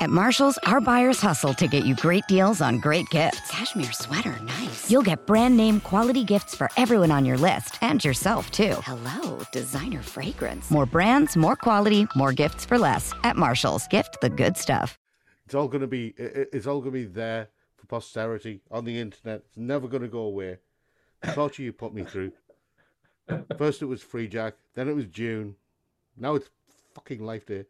At Marshalls, our buyers hustle to get you great deals on great gifts. Cashmere sweater, nice. You'll get brand-name quality gifts for everyone on your list, and yourself, too. Hello, designer fragrance. More brands, more quality, more gifts for less. At Marshalls, gift the good stuff. It's all gonna be there for posterity on the internet. It's never gonna go away. The torture you put me through. First it was Free Jack, then it was June. Now it's fucking Life Day.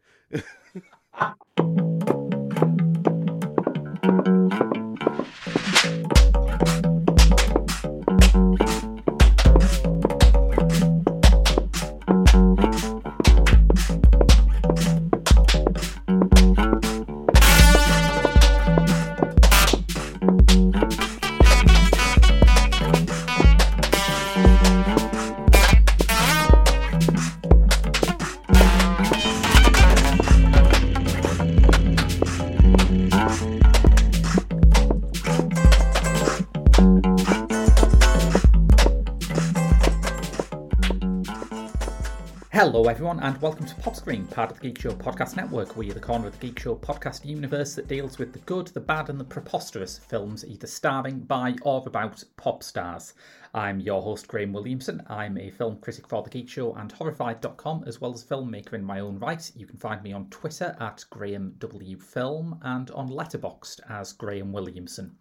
Hello everyone and welcome to Pop Screen, part of the Geek Show podcast network. We are the corner of the Geek Show podcast universe that deals with the good, the bad and the preposterous films either starring, by or about pop stars. I'm your host Graham Williamson. I'm a film critic for the Geek Show and Horrified.com, as well as filmmaker in my own right. You can find me on Twitter at GrahamWFilm and on Letterboxd as Graham Williamson.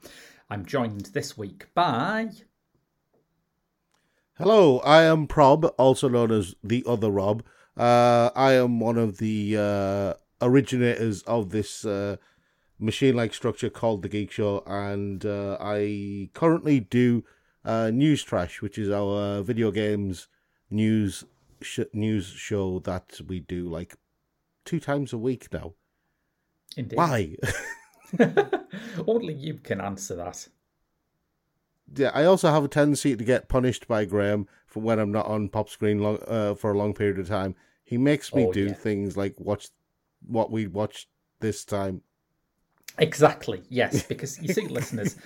I'm joined this week by... Hello, I am Prob, also known as The Other Rob. I am one of the originators of this machine-like structure called The Geek Show, and I currently do News Trash, which is our video games news show that we do like 2 times a week now. Indeed. Why? Only you can answer that. Yeah, I also have a tendency to get punished by Graham for when I'm not on Pop Screen for a long period of time. He makes me do things like watch what we watched this time. Exactly, yes, because you see, listeners,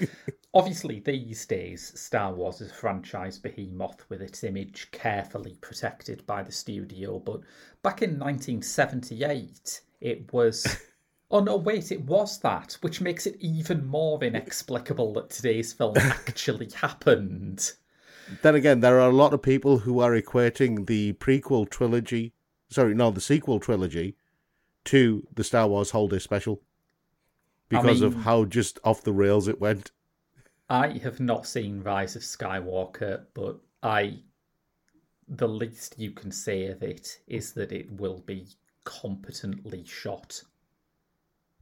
obviously these days Star Wars is a franchise behemoth with its image carefully protected by the studio, but back in 1978 it was... Oh, no, wait, it was that, which makes it even more inexplicable that today's film actually happened. Then again, there are a lot of people who are equating the the sequel trilogy to the Star Wars Holiday Special because of how just off the rails it went. I have not seen Rise of Skywalker, but the least you can say of it is that it will be competently shot.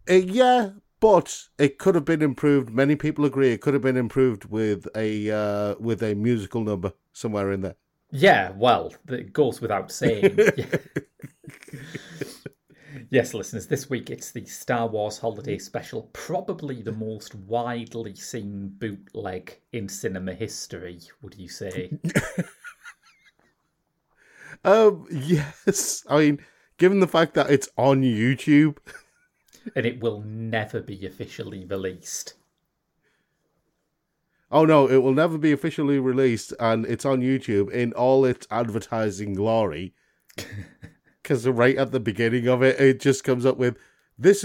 Yeah, but it could have been improved. Many people agree it could have been improved with a musical number somewhere in there. Yeah, well, it goes without saying. Yes, listeners, this week it's the Star Wars Holiday Special, probably the most widely seen bootleg in cinema history, would you say? Yes. I mean, given the fact that it's on YouTube... And it will never be officially released. Oh no, it will never be officially released, and it's on YouTube in all its advertising glory. Because right at the beginning of it, it just comes up with, this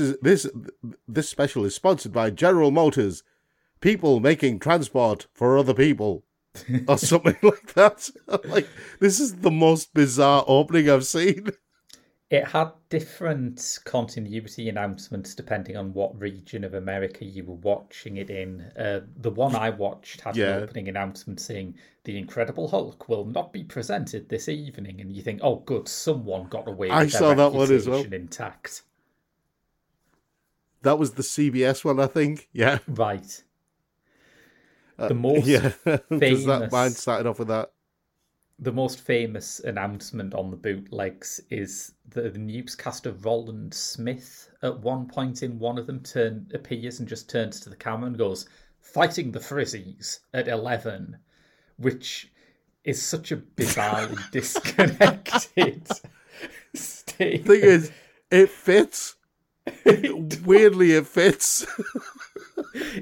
special is sponsored by General Motors, people making transport for other people, or something like that. Like, this is the most bizarre opening I've seen. It had different continuity announcements depending on what region of America you were watching it in. The one I watched had an opening announcement saying, The Incredible Hulk will not be presented this evening. And you think, oh, good, someone got away with their reputation intact. That was the CBS one, I think. Yeah. Right. The most famous... Mine started off with that. The most famous announcement on the bootlegs is the newscaster Roland Smith at one point in one of them appears and just turns to the camera and goes, Fighting the Frizzies at 11, which is such a bizarrely disconnected statement. The thing is, it fits. Weirdly, it fits.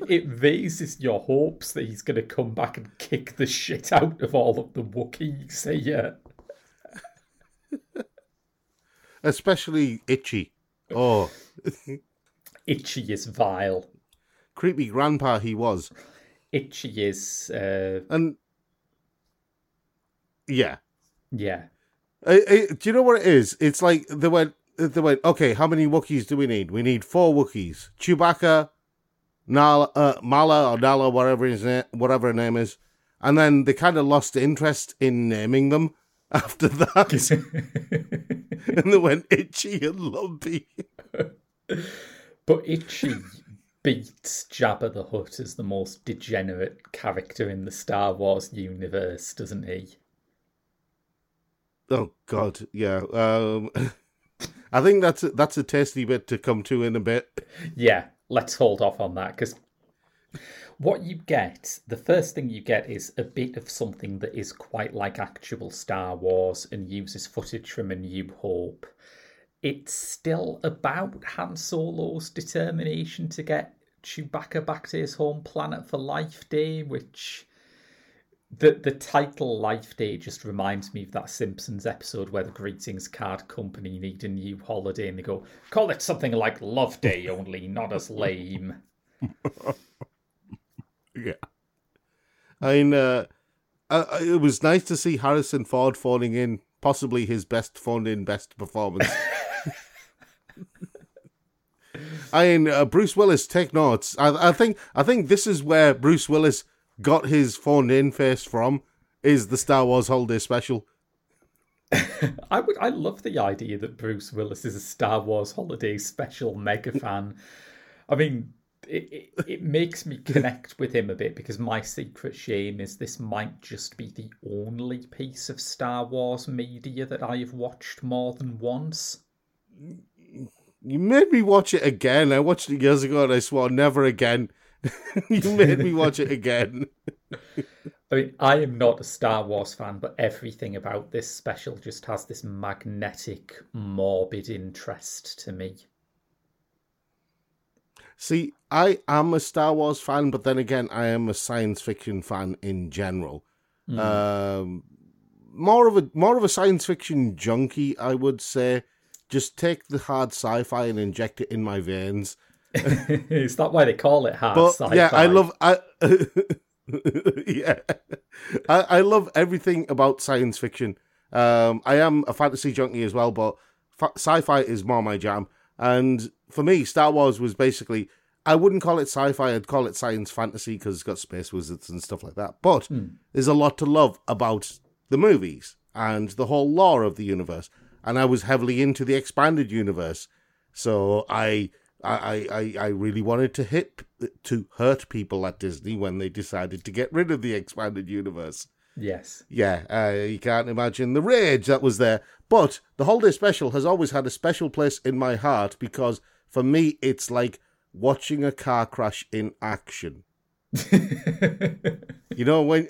It raises your hopes that he's going to come back and kick the shit out of all of the Wookiees here. Especially Itchy. Oh. Itchy is vile. Creepy grandpa he was. Itchy is... And... Yeah. Yeah. Do you know what it is? It's like they went, okay, how many Wookiees do we need? We need 4 Wookiees. Chewbacca, Malla, whatever her name is. And then they kind of lost interest in naming them after that. And they went Itchy and Lumpy. But Itchy beats Jabba the Hutt as the most degenerate character in the Star Wars universe, doesn't he? Oh, God, yeah. I think that's a tasty bit to come to in a bit. Yeah, let's hold off on that, because what you get, the first thing you get is a bit of something that is quite like actual Star Wars and uses footage from A New Hope. It's still about Han Solo's determination to get Chewbacca back to his home planet for Life Day, which... The title Life Day just reminds me of that Simpsons episode where the greetings card company need a new holiday and they go, call it something like Love Day only, not as lame. Yeah. I mean, it was nice to see Harrison Ford phoning in, possibly his best phone-in best performance. I mean, Bruce Willis, take notes. I think this is where Bruce Willis got his phoned-in face from, is the Star Wars Holiday Special. I love the idea that Bruce Willis is a Star Wars Holiday Special mega fan. I mean, it makes me connect with him a bit, because my secret shame is this might just be the only piece of Star Wars media that I have watched more than once. You made me watch it again. I watched it years ago and I swore never again. You made me watch it again. I mean, I am not a Star Wars fan, but everything about this special just has this magnetic, morbid interest to me. See, I am a Star Wars fan, but then again, I am a science fiction fan in general. Mm. More of a science fiction junkie, I would say. Just take the hard sci-fi and inject it in my veins. Is that why they call it hard sci-fi? Yeah, I love everything about science fiction. I am a fantasy junkie as well, but sci-fi is more my jam. And for me, Star Wars was basically, I wouldn't call it sci-fi, I'd call it science fantasy, because it's got space wizards and stuff like that. But there's a lot to love about the movies and the whole lore of the universe. And I was heavily into the expanded universe, so I really wanted to hurt people at Disney when they decided to get rid of the expanded universe. Yes. Yeah, you can't imagine the rage that was there. But the Holiday Special has always had a special place in my heart, because for me, it's like watching a car crash in action. you know when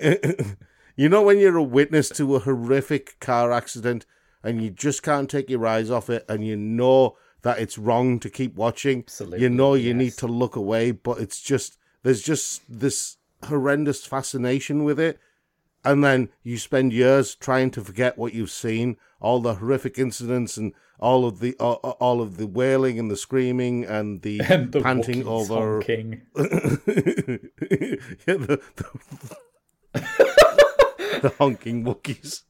you're a witness to a horrific car accident and you just can't take your eyes off it, and you know that it's wrong to keep watching. Absolutely, you know you need to look away, but it's just, there's just this horrendous fascination with it. And then you spend years trying to forget what you've seen, all the horrific incidents and all of the wailing and the screaming and the panting over. The honking Wookiees.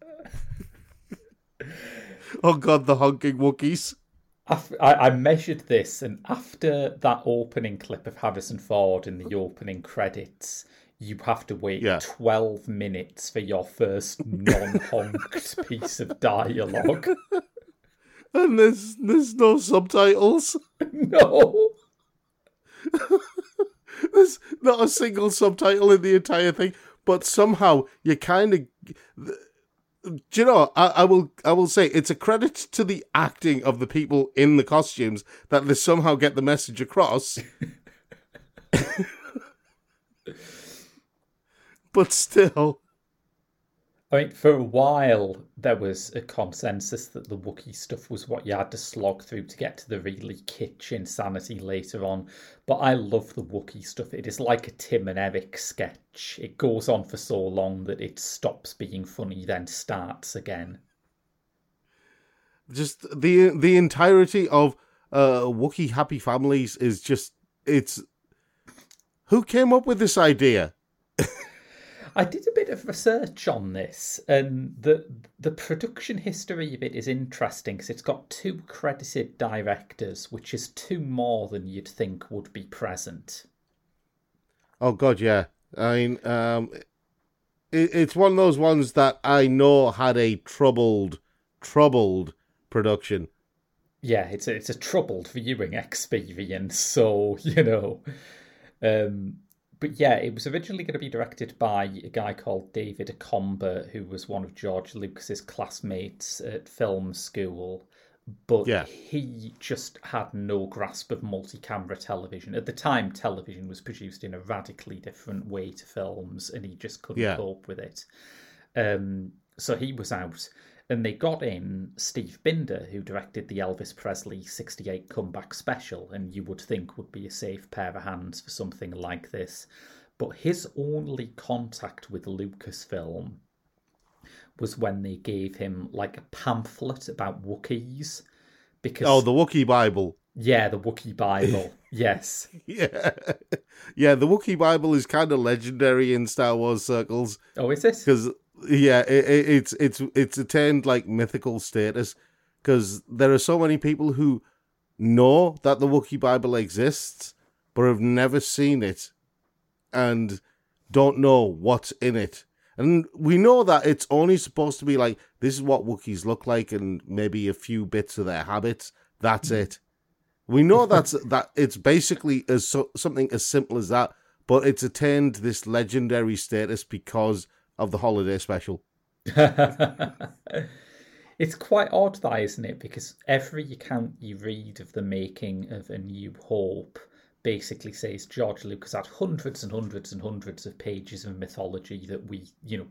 Oh God, the honking Wookiees. I measured this, and after that opening clip of Harrison Ford in the opening credits, you have to wait 12 minutes for your first non-honked piece of dialogue. And there's no subtitles? No. There's not a single subtitle in the entire thing, but somehow you kind of... Do you know, I will say it's a credit to the acting of the people in the costumes that they somehow get the message across. But still. I mean, for a while, there was a consensus that the Wookiee stuff was what you had to slog through to get to the really kitsch insanity later on. But I love the Wookiee stuff. It is like a Tim and Eric sketch. It goes on for so long that it stops being funny, then starts again. Just the entirety of Wookiee Happy Families is just, it's, who came up with this idea? I did a bit of research on this, and the production history of it is interesting because it's got 2 credited directors, which is 2 more than you'd think would be present. Oh, God, yeah. I mean, it's one of those ones that I know had a troubled production. Yeah, it's a troubled viewing experience, so, you know... But yeah, it was originally going to be directed by a guy called David Acomber, who was one of George Lucas's classmates at film school. But yeah, he just had no grasp of multi-camera television. At the time, television was produced in a radically different way to films, and he just couldn't cope with it. So he was out. And they got in Steve Binder, who directed the Elvis Presley 68 comeback special, and you would think would be a safe pair of hands for something like this. But his only contact with Lucasfilm was when they gave him, like, a pamphlet about Wookiees. Because... Oh, the Wookiee Bible. Yeah, the Wookiee Bible. Yes. Yeah, the Wookiee Bible is kind of legendary in Star Wars circles. Oh, is it? Because... Yeah, it's attained, like, mythical status, because there are so many people who know that the Wookiee Bible exists, but have never seen it, and don't know what's in it. And we know that it's only supposed to be, like, this is what Wookiees look like, and maybe a few bits of their habits, that's it. We know that it's basically something as simple as that, but it's attained this legendary status because... of the holiday special. It's quite odd, that, isn't it? Because every account you read of the making of A New Hope basically says George Lucas had hundreds and hundreds and hundreds of pages of mythology that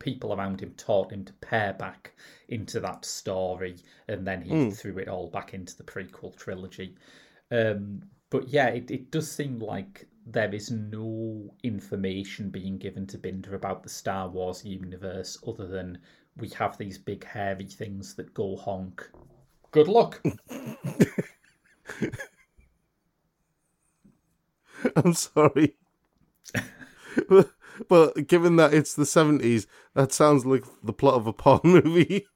people around him taught him to pare back into that story, and then he threw it all back into the prequel trilogy. But yeah, it does seem like there is no information being given to Binder about the Star Wars universe other than we have these big hairy things that go honk. Good luck. I'm sorry. But given that it's the 70s, that sounds like the plot of a porn movie.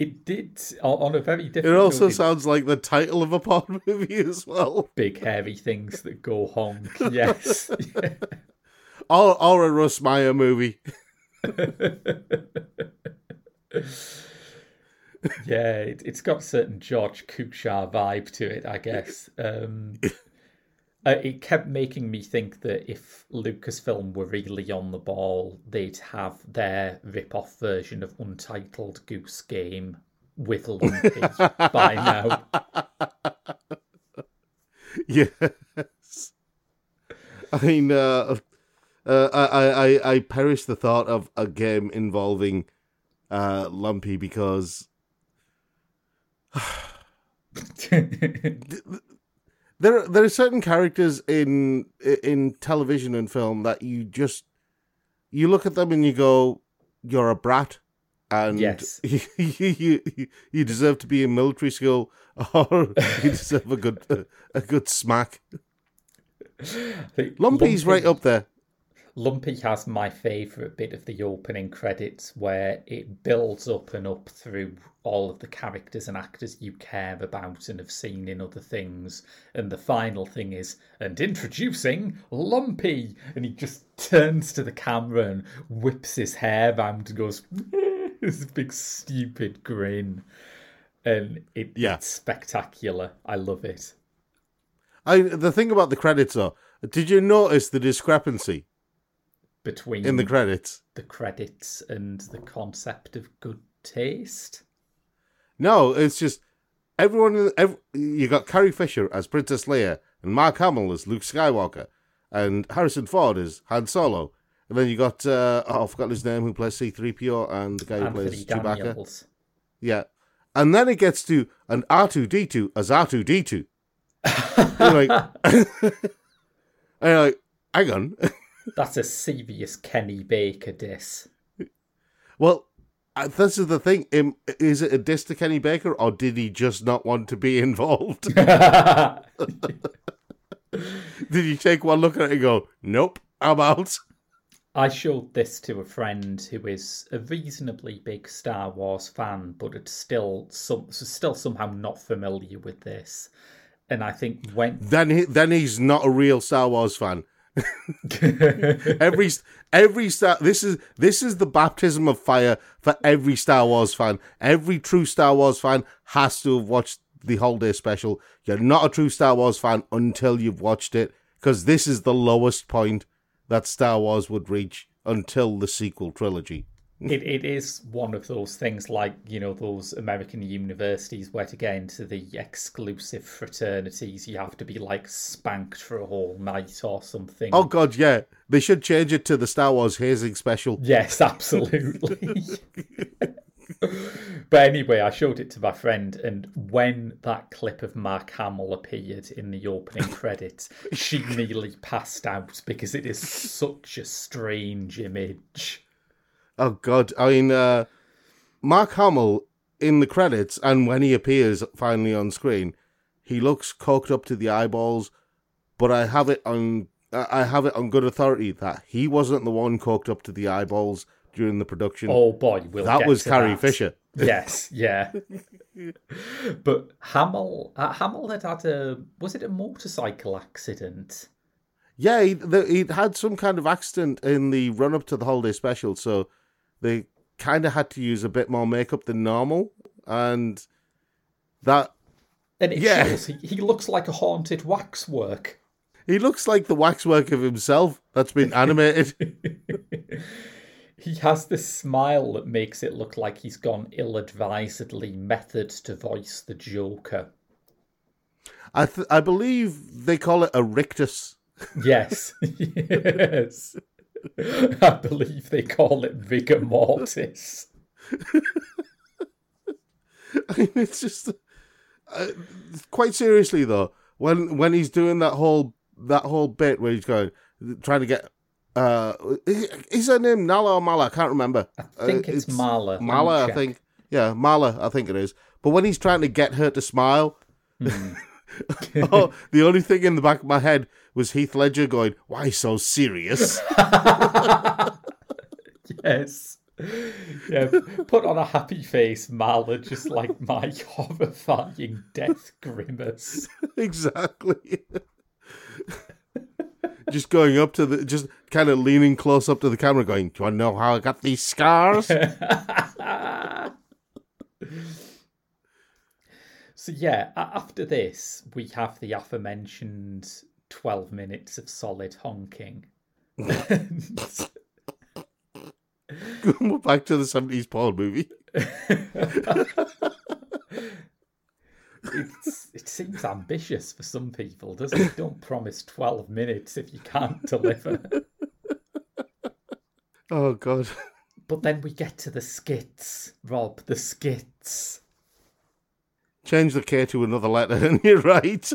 It did, on a very different... It also sounds like the title of a porn movie as well. Big hairy things that go honk, yes. Yeah. Or a Russ Meyer movie. Yeah, it's got a certain George Kuchar vibe to it, I guess. It kept making me think that if Lucasfilm were really on the ball, they'd have their rip-off version of Untitled Goose Game with Lumpy by now. Yes. I mean, I perish the thought of a game involving Lumpy because... There are certain characters in television and film that you look at them and you go, you're a brat, and yes, you deserve to be in military school, or you deserve a good smack. Lumpy's right up there. Lumpy has my favourite bit of the opening credits, where it builds up and up through all of the characters and actors you care about and have seen in other things. And the final thing is, and introducing Lumpy. And he just turns to the camera and whips his hair round and goes, this big stupid grin. And it's spectacular. I love it. The thing about the credits, though, did you notice the discrepancy? Between in the credits and the concept of good taste? No, it's just everyone... you got Carrie Fisher as Princess Leia, and Mark Hamill as Luke Skywalker, and Harrison Ford as Han Solo. And then you got... I forgot his name, who plays C-3PO, and the guy who plays Chewbacca. Yeah. And then it gets to an R2-D2 as R2-D2. And you're like, hang on... That's a serious Kenny Baker diss. Well, This is the thing. Is it a diss to Kenny Baker, or did he just not want to be involved? Did you take one look at it and go, nope, I'm out? I showed this to a friend who is a reasonably big Star Wars fan, but it's still somehow not familiar with this. And I think when... Then he's not a real Star Wars fan. This is the baptism of fire for every Star Wars fan. Every true Star Wars fan has to have watched the holiday special. You're not a true Star Wars fan until you've watched it, because this is the lowest point that Star Wars would reach until the sequel trilogy. It is one of those things like, you know, those American universities where to get into the exclusive fraternities, you have to be, like, spanked for a whole night or something. Oh, God, yeah. They should change it to the Star Wars hazing special. Yes, absolutely. But anyway, I showed it to my friend, and when that clip of Mark Hamill appeared in the opening credits, she nearly passed out because it is such a strange image. Oh, God. I mean, Mark Hamill in the credits, and when he appears finally on screen, he looks coked up to the eyeballs, but I have it on good authority that he wasn't the one coked up to the eyeballs during the production. Oh, boy, That was Carrie Fisher. Yes, yeah. But Hamill had was it a motorcycle accident? Yeah, he'd had some kind of accident in the run-up to the holiday special, so they kind of had to use a bit more makeup than normal, and that... And it shows. He looks like a haunted waxwork. He looks like the waxwork of himself that's been animated. He has this smile that makes it look like he's gone ill-advisedly methods to voice the Joker. I believe they call it a rictus. Yes, yes. I believe they call it vigor mortis. I mean, it's just quite seriously though. When he's doing that whole bit where he's going trying to get. Is her name Nala or Malla? I can't remember. I think it's Malla. Malla, I think. Yeah, Malla, I think it is. But when he's trying to get her to smile, oh, the only thing in the back of my head was Heath Ledger going, "Why so serious?" Yes. Yeah, put on a happy face, Malla, just like my horrifying death grimace. Exactly. Just going up to just kind of leaning close up to the camera going, "Do you want to know how I got these scars?" So yeah, after this, we have the aforementioned 12 minutes of solid honking. We're back to the 70s porn movie. It seems ambitious for some people, doesn't it? Don't promise 12 minutes if you can't deliver. Oh, God. But then we get to the skits, Rob, the skits. Change the K to another letter and you're right.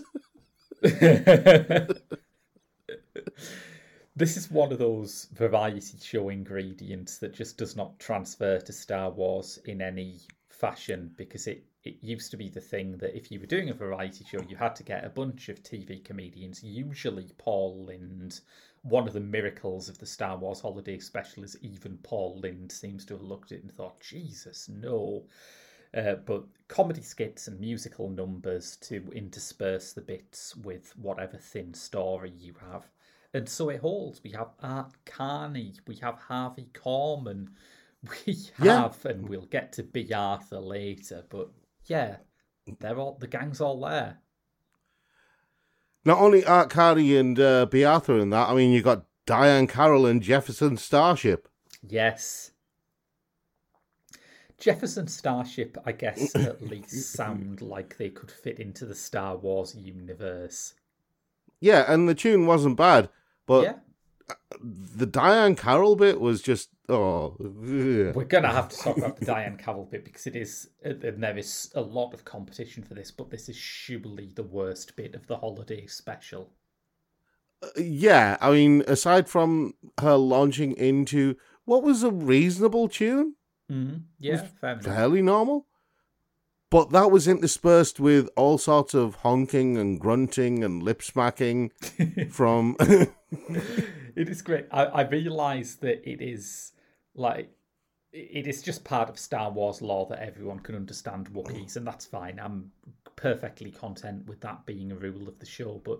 This is one of those variety show ingredients that just does not transfer to Star Wars in any fashion, because it used to be the thing that if you were doing a variety show, you had to get a bunch of TV comedians, usually Paul Lynde. One of the miracles of the Star Wars Holiday Special is even Paul Lynde seems to have looked at it and thought, Jesus, no. But comedy skits and musical numbers to intersperse the bits with whatever thin story you have. And so it holds. We have Art Carney, we have Harvey Korman, we have, and we'll get to Bea Arthur later, but... Yeah, the gang's all there. Not only Art Carney and Bea Arthur in that, I mean, you got Diahann Carroll and Jefferson Starship. Yes. Jefferson Starship, I guess, at least sound like they could fit into the Star Wars universe. Yeah, and the tune wasn't bad, but... Yeah. The Diahann Carroll bit was just We're gonna have to talk about the Diahann Carroll bit because it is, and there is a lot of competition for this, but this is surely the worst bit of the holiday special. Yeah, I mean, aside from her launching into what was a reasonable tune, Mm-hmm. Yeah, fairly normal. But that was interspersed with all sorts of honking and grunting and lip smacking from... It is great. I realise that it is like... It is just part of Star Wars lore that everyone can understand Wookiees, and that's fine. I'm perfectly content with that being a rule of the show, but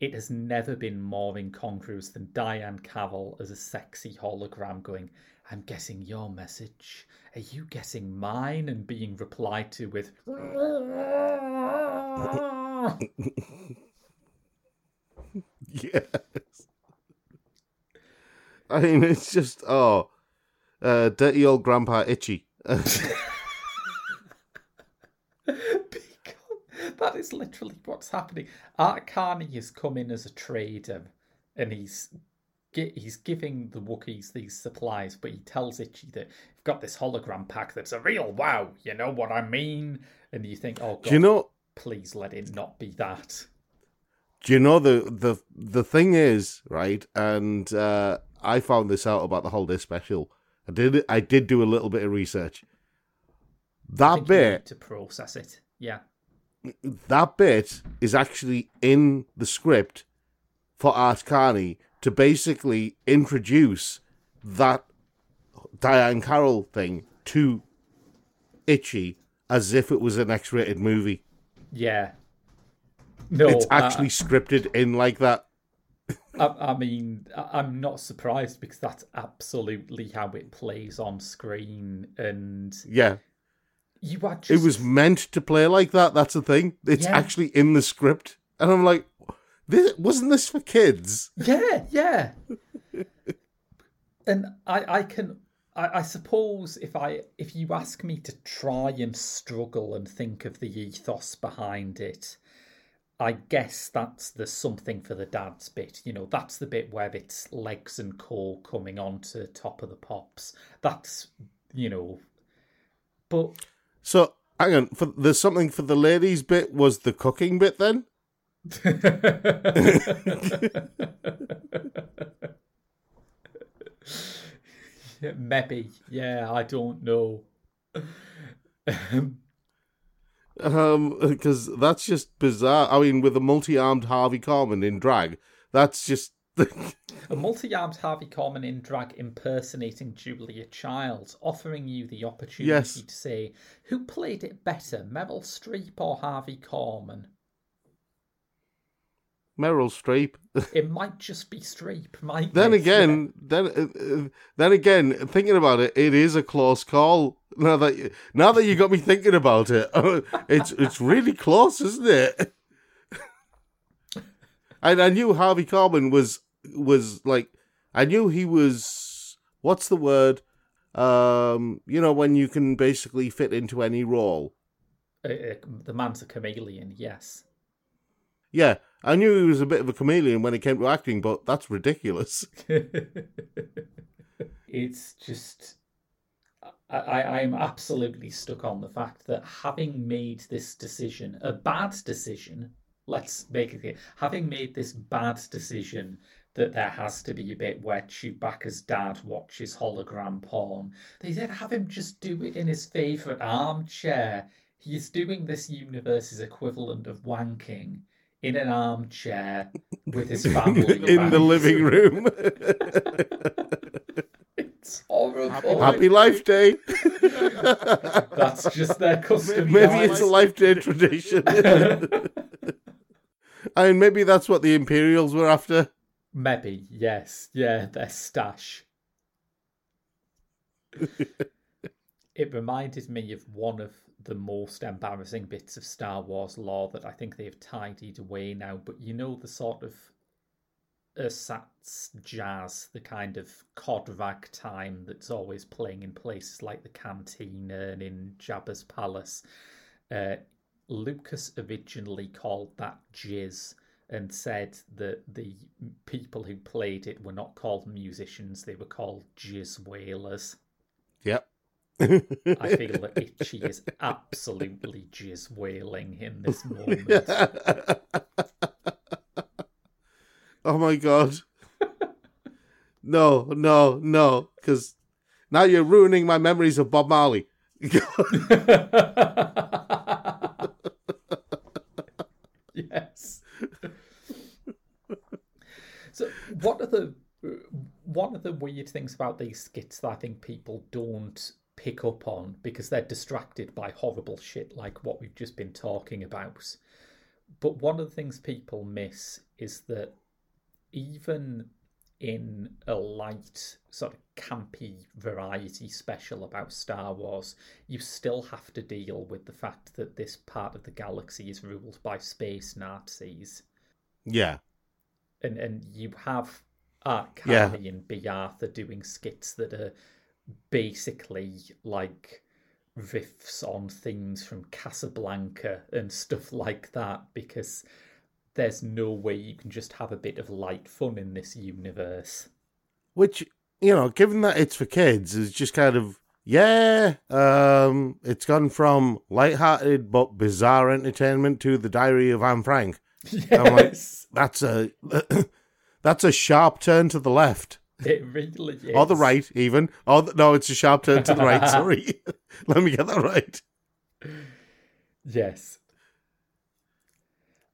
it has never been more incongruous than Diahann Carroll as a sexy hologram going, "I'm guessing your message. Are you guessing mine?" And being replied to with... Yes. I mean, it's just... oh. Dirty old grandpa Itchy. That is literally what's happening. Art Carney has come in as a trader, and he's giving the Wookiees these supplies, but he tells Itchy that you've got this hologram pack that's a real wow, you know what I mean? And you think, oh, God, do you know, please let it not be that. Do you know, the thing is, right, and I found this out about the holiday special, I did do a little bit of research. That bit to process it, yeah. That bit is actually in the script for Art Carney to basically introduce that Diahann Carroll thing to Itchy as if it was an X-rated movie. Yeah, no, it's actually scripted in like that. I mean, I'm not surprised because that's absolutely how it plays on screen. And yeah, it was meant to play like that. That's the thing. It's actually in the script, and I'm like, wasn't this for kids? Yeah, yeah. And I suppose if you ask me to try and struggle and think of the ethos behind it, I guess that's the something for the dads bit. You know, that's the bit where it's legs and core coming on to Top of the Pops. That's, you know, but... So, hang on, there's something for the ladies bit was the cooking bit then? Maybe. Yeah, I don't know. Because that's just bizarre. I mean, with a multi-armed Harvey Korman in drag, that's just... A multi-armed Harvey Korman in drag impersonating Julia Childs, offering you the opportunity to say, who played it better, Meryl Streep or Harvey Korman? Meryl Streep. It might just be Streep, mightn't it? Then again, thinking about it, it is a close call. Now that you got me thinking about it, it's really close, isn't it? And I knew Harvey Korman was like, I knew he was, what's the word? You know, when you can basically fit into any role. The man's a chameleon, yes. Yeah, I knew he was a bit of a chameleon when it came to acting, but that's ridiculous. It's just... I'm absolutely stuck on the fact that having made this decision, a bad decision, let's make it clear, having made this bad decision that there has to be a bit where Chewbacca's dad watches hologram porn, they then have him just do it in his favourite armchair. He's doing this universe's equivalent of wanking in an armchair with his family. In the living room. It's horrible. Happy Life Day. That's just their custom. Maybe it's a Life Day tradition. I mean, maybe that's what the Imperials were after. Maybe, yes. Yeah, their stash. It reminded me of one of the most embarrassing bits of Star Wars lore that I think they've tidied away now, but you know the sort of ersatz jazz, the kind of cod rag time that's always playing in places like the Cantina and in Jabba's Palace. Lucas originally called that jizz and said that the people who played it were not called musicians, they were called jizz whalers. Yep. I feel that Itchy is absolutely jizz wailing in this moment. Oh my God. No, because Now you're ruining my memories of Bob Marley. Yes. So one of the weird things about these skits that I think people don't pick up on because they're distracted by horrible shit like what we've just been talking about. But one of the things people miss is that even in a light, sort of campy variety special about Star Wars, you still have to deal with the fact that this part of the galaxy is ruled by space Nazis. Yeah. And you have Art Carney and Bea Arthur doing skits that are basically like riffs on themes from Casablanca and stuff like that, because there's no way you can just have a bit of light fun in this universe. Which, you know, given that it's for kids, is just kind of, it's gone from lighthearted but bizarre entertainment to The Diary of Anne Frank. Yes. I'm like, that's a sharp turn to the left. It really is. Or the right, even. No, it's a sharp turn to the right, sorry. Let me get that right. Yes.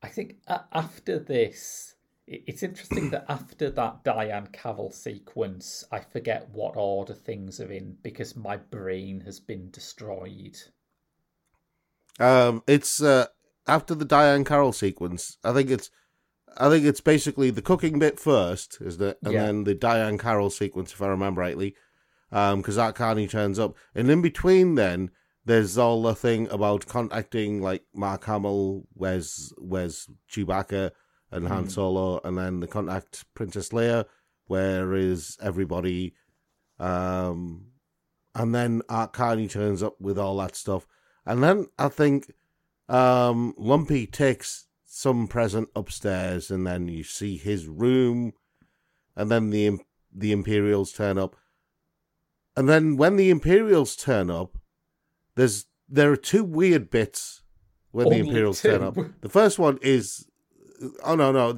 I think after this, it's interesting that after that Diahann Carroll sequence, I forget what order things are in because my brain has been destroyed. It's after the Diahann Carroll sequence. I think it's basically the cooking bit first, isn't it? And then the Diahann Carroll sequence, if I remember rightly, because Art Carney turns up, and in between then. There's all the thing about contacting, like, Mark Hamill, where's Chewbacca and Han Solo, and then the contact Princess Leia, where is everybody? And then Art Carney turns up with all that stuff. And then I think Lumpy takes some present upstairs, and then you see his room, and then the Imperials turn up. And then when the Imperials turn up, There are two weird bits when the Imperials turn up. The first one is,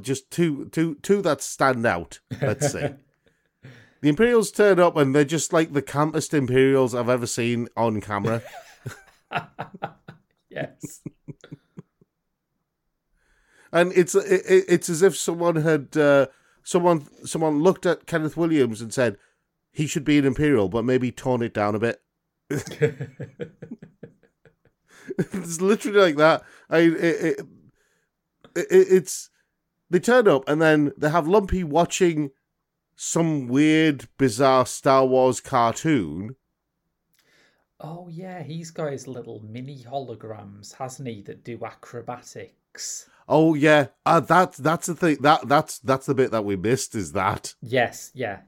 just two that stand out, let's say. The Imperials turn up and they're just like the campest Imperials I've ever seen on camera. Yes. And it's as if someone had someone looked at Kenneth Williams and said, he should be an Imperial, but maybe torn it down a bit. It's literally like that. They turn up and then they have Lumpy watching some weird, bizarre Star Wars cartoon. Oh yeah, he's got his little mini holograms, hasn't he? That do acrobatics. Oh yeah, that's the thing. That's the bit that we missed. Is that? Yes. Yeah.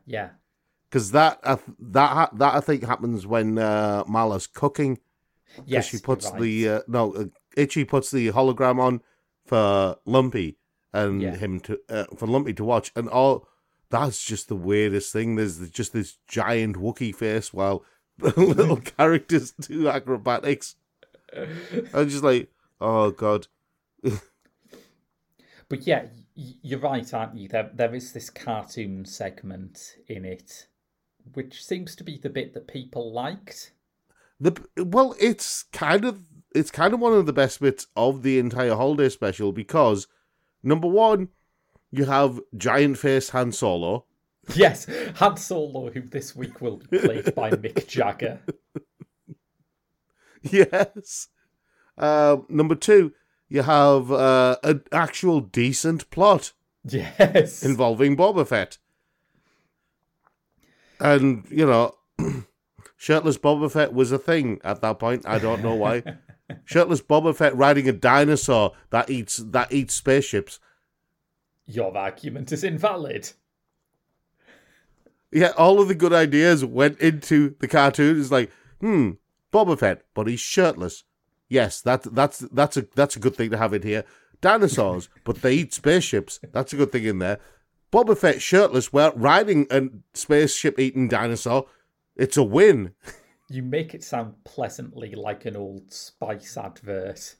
Because that I think happens when Mala's cooking. Yes, she puts Itchy puts the hologram on for Lumpy and him to for Lumpy to watch, and all that's just the weirdest thing. There's just this giant Wookiee face while the little characters do acrobatics. I'm just like, oh god. But yeah, you're right, aren't you? There is this cartoon segment in it, which seems to be the bit that people liked. It's kind of one of the best bits of the entire holiday special because, number one, you have giant face Han Solo. Yes, Han Solo, who this week will be played by Mick Jagger. Yes. Number two, you have an actual decent plot. Yes. Involving Boba Fett. And, you know, shirtless Boba Fett was a thing at that point. I don't know why. Shirtless Boba Fett riding a dinosaur that eats spaceships. Your argument is invalid. Yeah, all of the good ideas went into the cartoon. It's like, Boba Fett, but he's shirtless. Yes, that's a good thing to have in here. Dinosaurs, but they eat spaceships. That's a good thing in there. Boba Fett shirtless, well, riding a spaceship-eating dinosaur. It's a win. You make it sound pleasantly like an Old Spice advert.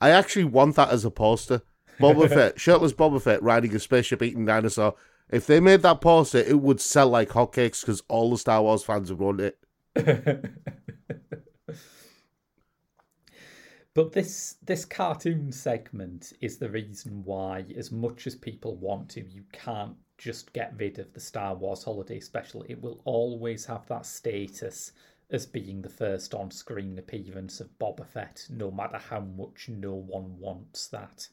I actually want that as a poster. Boba Fett, shirtless Boba Fett riding a spaceship eating dinosaur. If they made that poster, it would sell like hotcakes because all the Star Wars fans would want it. But this cartoon segment is the reason why, as much as people want to, you can't just get rid of the Star Wars Holiday Special. It will always have that status as being the first on-screen appearance of Boba Fett, no matter how much no one wants that.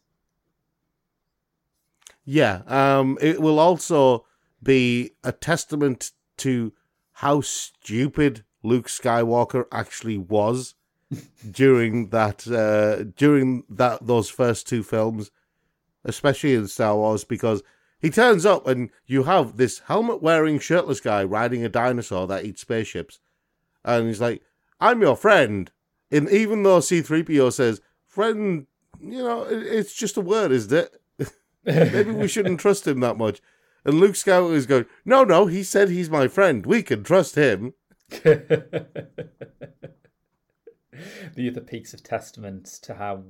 Yeah, it will also be a testament to how stupid Luke Skywalker actually was during those first two films, especially in Star Wars, because he turns up and you have this helmet-wearing shirtless guy riding a dinosaur that eats spaceships, and he's like, "I'm your friend," and even though C-3PO says, "Friend, you know, it's just a word, isn't it? Maybe we shouldn't trust him that much." And Luke Skywalker is going, no, he said he's my friend. We can trust him. The other piece of testament to how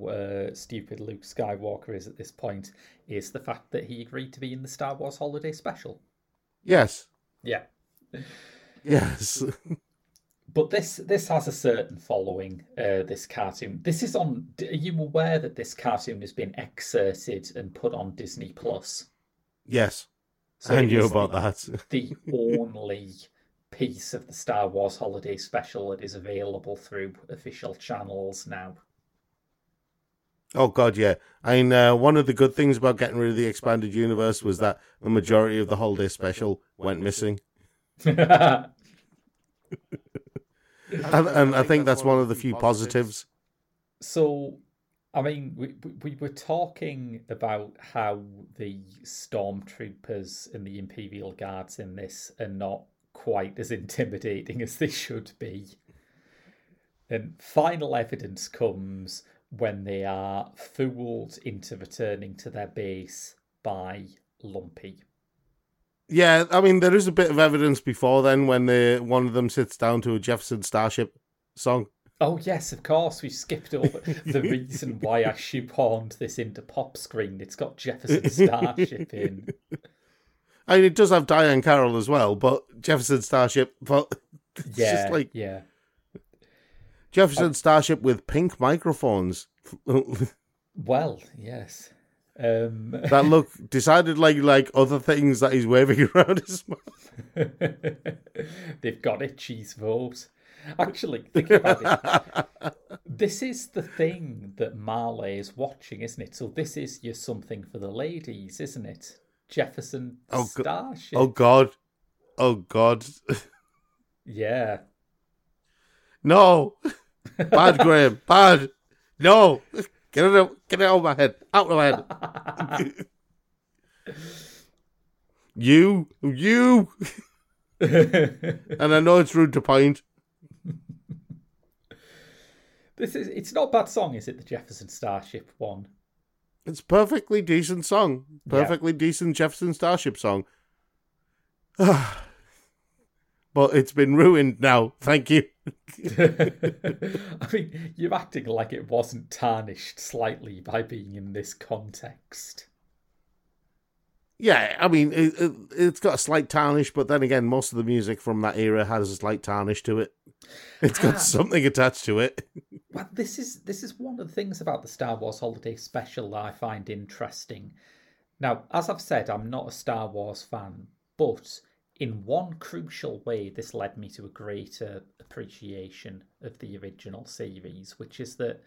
stupid Luke Skywalker is at this point is the fact that he agreed to be in the Star Wars Holiday Special. Yes. Yeah. Yes. But this has a certain following, this cartoon. This is on... Are you aware that this cartoon has been excerpted and put on Disney Plus? Yes. So I knew about that. The only piece of the Star Wars Holiday Special that is available through official channels now. Oh, God, yeah. I mean, one of the good things about getting rid of the expanded universe was that the majority of the Holiday Special went missing. And I think that's one of the few positives. So, I mean, we were talking about how the stormtroopers and the Imperial Guards in this are not quite as intimidating as they should be. And final evidence comes when they are fooled into returning to their base by Lumpy. Yeah, I mean, there is a bit of evidence before then when one of them sits down to a Jefferson Starship song. Oh, yes, of course. We skipped over the reason why I shoehorned this into Pop Screen. It's got Jefferson Starship in. I mean, it does have Diahann Carroll as well, but Jefferson Starship... But it's just like... Yeah. Jefferson Starship with pink microphones. Well, yes. That look decided like other things that he's waving around his mouth. They've got Itchy's vote. Actually, think about it. This is the thing that Malla is watching, isn't it? So this is your something for the ladies, isn't it? Jefferson Starship. Oh, God. Yeah. No. Bad, Graham. Bad. No. Get it out of my head. Out of my head. You. And I know it's rude to point. It's not a bad song, is it? The Jefferson Starship one. It's a perfectly decent song. Perfectly decent Jefferson Starship song. But it's been ruined now. Thank you. I mean, you're acting like it wasn't tarnished slightly by being in this context. Yeah, I mean, it's got a slight tarnish, but then again, most of the music from that era has a slight tarnish to it. It's got something attached to it. Well, this is one of the things about the Star Wars Holiday Special that I find interesting. Now, as I've said, I'm not a Star Wars fan, but... in one crucial way, this led me to a greater appreciation of the original series, which is that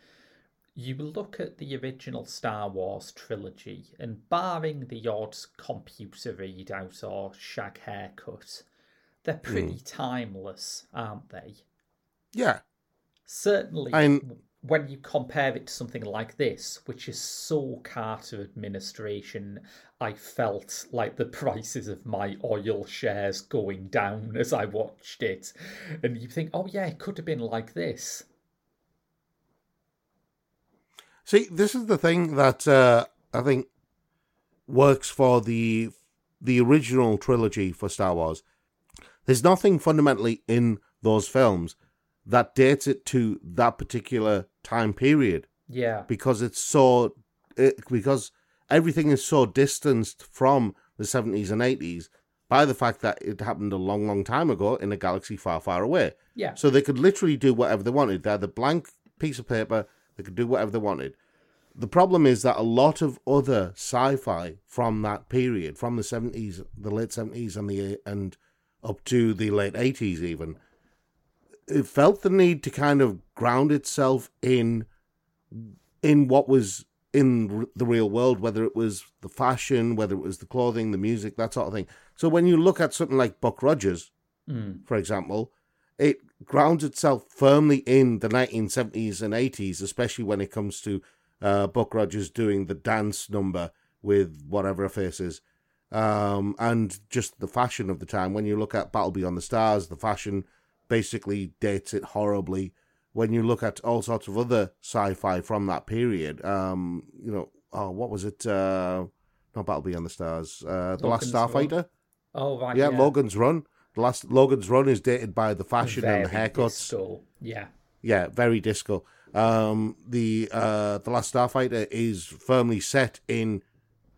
you look at the original Star Wars trilogy, and barring the odd computer readout or shag haircut, they're pretty timeless, aren't they? Yeah. Certainly, when you compare it to something like this, which is so Carter administration, I felt like the prices of my oil shares going down as I watched it. And you think, oh yeah, it could have been like this. See, this is the thing that I think works for the original trilogy for Star Wars. There's nothing fundamentally in those films that dates it to that particular time period. Yeah. Because everything is so distanced from the 70s and 80s by the fact that it happened a long, long time ago in a galaxy far, far away. Yeah. So they could literally do whatever they wanted. They had the blank piece of paper. They could do whatever they wanted. The problem is that a lot of other sci-fi from that period, from the 70s, the late 70s and up to the late 80s even, it felt the need to kind of ground itself in what was in the real world, whether it was the fashion, whether it was the clothing, the music, that sort of thing. So when you look at something like Buck Rogers, for example, it grounds itself firmly in the 1970s and 80s, especially when it comes to Buck Rogers doing the dance number with whatever her face is, and just the fashion of the time. When you look at Battle Beyond the Stars, the fashion basically dates it horribly. When you look at all sorts of other sci-fi from that period, you know, what was it? Not Battle Beyond the Stars. The Last Starfighter. Run. Oh, right. Yeah, Logan's Run. The last Logan's Run is dated by the fashion and the haircuts. Disco. Yeah. Yeah, very disco. The Last Starfighter is firmly set in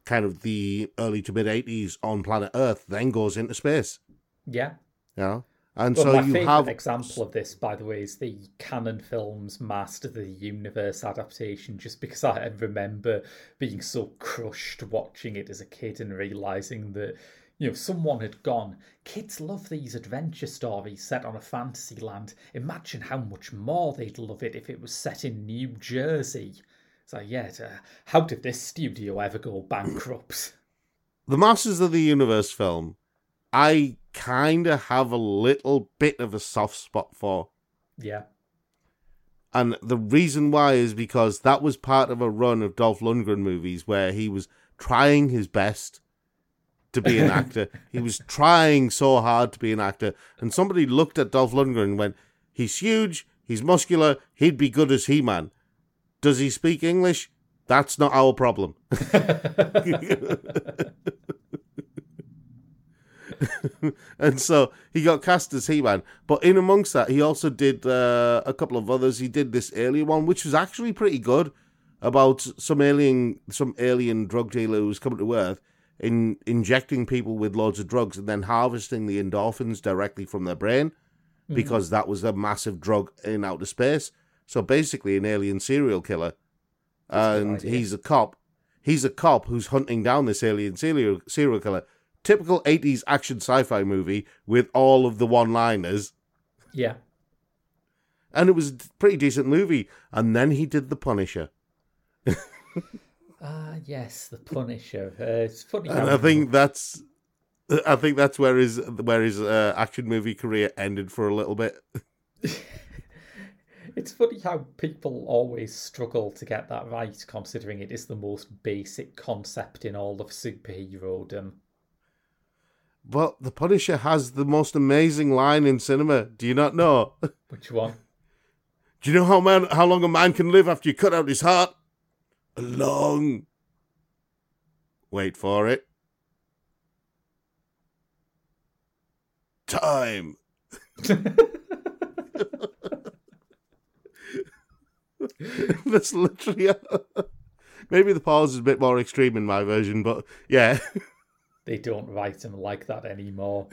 kind of the early to mid 80s on planet Earth, then goes into space. Yeah. Yeah. You know? And well, so my favorite example of this, by the way, is the Canon Films Master of the Universe adaptation, just because I remember being so crushed watching it as a kid and realizing that, you know, someone had gone, kids love these adventure stories set on a fantasy land. Imagine how much more they'd love it if it was set in New Jersey. It's like, yeah, how did this studio ever go bankrupt? The Masters of the Universe film, I kind of have a little bit of a soft spot for. Yeah. And the reason why is because that was part of a run of Dolph Lundgren movies where he was trying his best to be an actor. He was trying so hard to be an actor. And somebody looked at Dolph Lundgren and went, he's huge, he's muscular, he'd be good as He-Man. Does he speak English? That's not our problem. And so he got cast as He-Man, but in amongst that he also did a couple of others. He did this alien one which was actually pretty good, about some alien drug dealer who's coming to Earth, injecting people with loads of drugs and then harvesting the endorphins directly from their brain, because that was a massive drug in outer space. So basically an alien serial killer. That's and he's a cop who's hunting down this alien serial killer. Typical 80s action sci-fi movie with all of the one-liners. Yeah. And it was a pretty decent movie. And then he did The Punisher. Yes, The Punisher. It's funny. And I think that's where his action movie career ended for a little bit. It's funny how people always struggle to get that right, considering it is the most basic concept in all of superherodom. But The Punisher has the most amazing line in cinema. Do you not know? Which one? Do you know how long a man can live after you cut out his heart? A long... Wait for it. Time. That's literally... Maybe the pause is a bit more extreme in my version, but yeah... They don't write them like that anymore.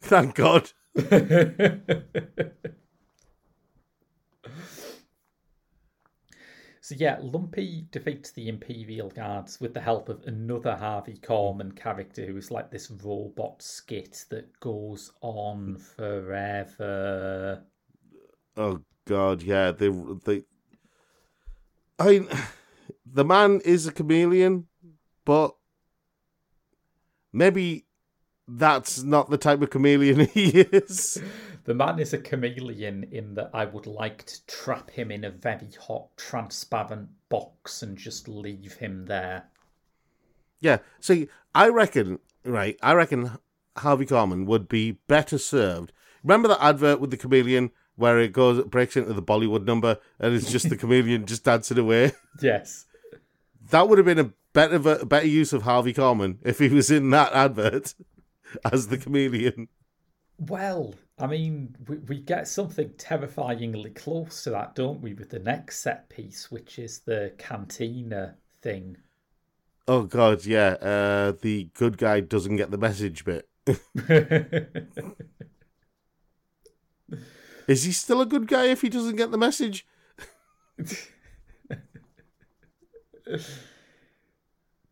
Thank God. So yeah, Lumpy defeats the Imperial Guards with the help of another Harvey Korman character who is like this robot skit that goes on forever. Oh God, yeah. The man is a chameleon, but maybe that's not the type of chameleon he is. The man is a chameleon in that I would like to trap him in a very hot, transparent box and just leave him there. Yeah, see, I reckon Harvey Korman would be better served. Remember that advert with the chameleon where it breaks into the Bollywood number and it's just the chameleon just dancing away? Yes. That would have been a better use of Harvey Korman if he was in that advert as the chameleon. Well, I mean, we get something terrifyingly close to that, don't we, with the next set piece, which is the cantina thing. Oh, God, yeah. The good guy doesn't get the message bit. Is he still a good guy if he doesn't get the message?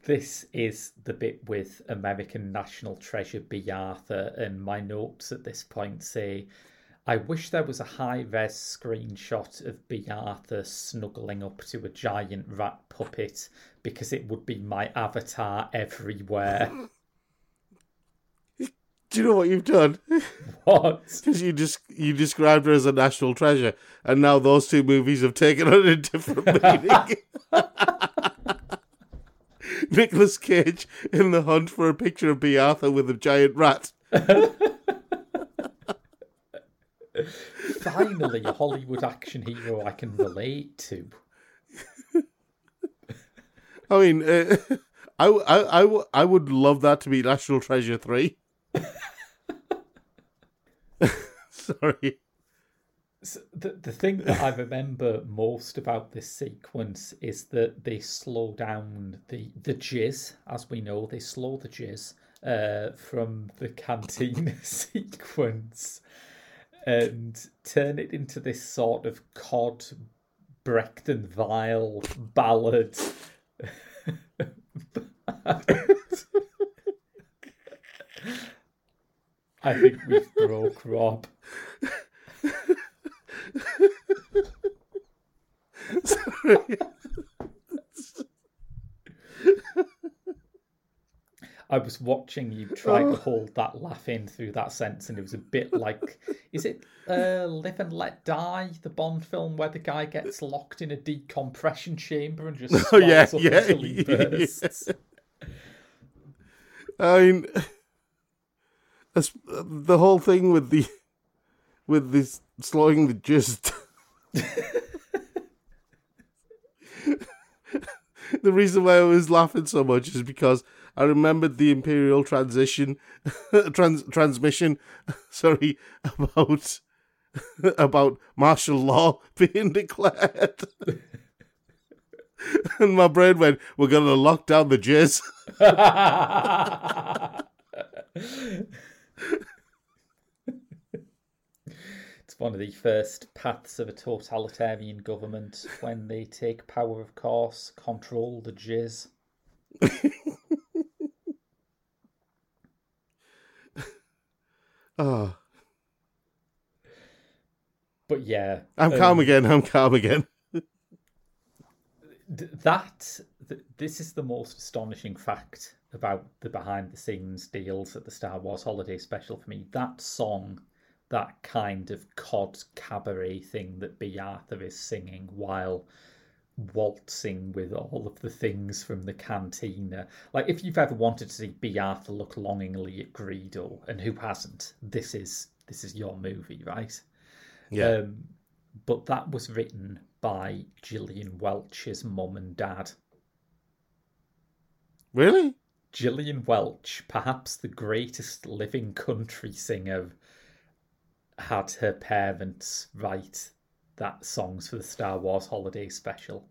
This is the bit with American National Treasure Bea Arthur, and my notes at this point say, I wish there was a high-res screenshot of Bea Arthur snuggling up to a giant rat puppet, because it would be my avatar everywhere. Do you know what you've done? What? Because you described her as a national treasure, and now those two movies have taken on a different meaning. Nicolas Cage in the hunt for a picture of Bea Arthur with a giant rat. Finally, a Hollywood action hero I can relate to. I mean, I would love that to be National Treasure 3. Sorry. So the thing that I remember most about this sequence is that they slow down the jizz, as we know. They slow the jizz from the canteen sequence and turn it into this sort of cod, Brecht and Weil ballad. I think we've broke Rob. Sorry. I was watching you try to hold that laugh in through that sentence, and it was a bit like, is it Live and Let Die, the Bond film where the guy gets locked in a decompression chamber and just starts up until he bursts? I mean, the whole thing with the slowing the gist. The reason why I was laughing so much is because I remembered the Imperial transmission. Sorry, about martial law being declared, and my brain went, "We're gonna lock down the jizz." It's one of the first paths of a totalitarian government when they take power, of course, control the jizz. Oh. But yeah. I'm calm again. This is the most astonishing fact about the behind-the-scenes deals at the Star Wars Holiday Special for me. That song, that kind of cod cabaret thing that Bea Arthur is singing while waltzing with all of the things from the cantina. Like, if you've ever wanted to see Bea Arthur look longingly at Greedo, and who hasn't, this is your movie, right? Yeah. But that was written by Gillian Welch's mum and dad. Really? Gillian Welch, perhaps the greatest living country singer, had her parents write that songs for the Star Wars Holiday Special.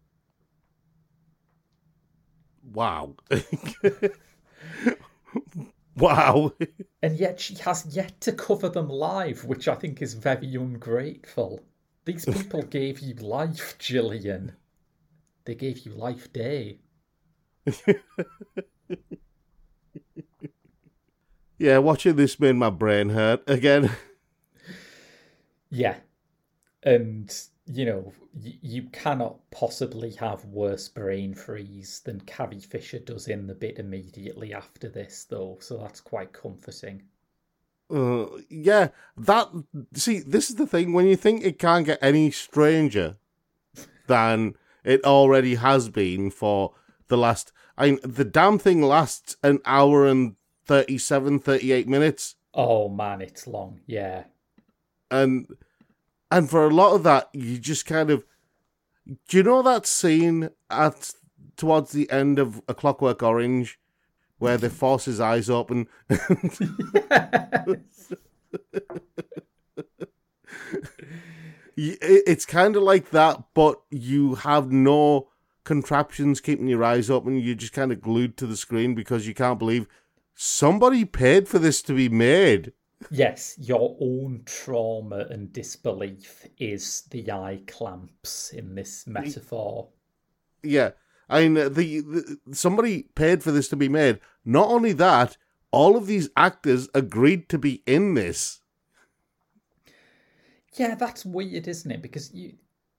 Wow. Wow. And yet she has yet to cover them live, which I think is very ungrateful. These people gave you life, Gillian. They gave you Life Day. Yeah, watching this made my brain hurt again. Yeah. And, you know, you cannot possibly have worse brain freeze than Carrie Fisher does in the bit immediately after this, though. So that's quite comforting. Yeah. This is the thing. When you think it can't get any stranger than it already has been for the last... the damn thing lasts an hour and 38 minutes. Oh, man, it's long. Yeah. And for a lot of that, you just kind of... Do you know that scene towards the end of A Clockwork Orange where they force his eyes open? Yes. It's kind of like that, but you have no contraptions keeping your eyes open. You're just kind of glued to the screen because you can't believe somebody paid for this to be made. Yes, your own trauma and disbelief is the eye clamps in this metaphor. Yeah, I mean, somebody paid for this to be made. Not only that, all of these actors agreed to be in this. Yeah, that's weird, isn't it? Because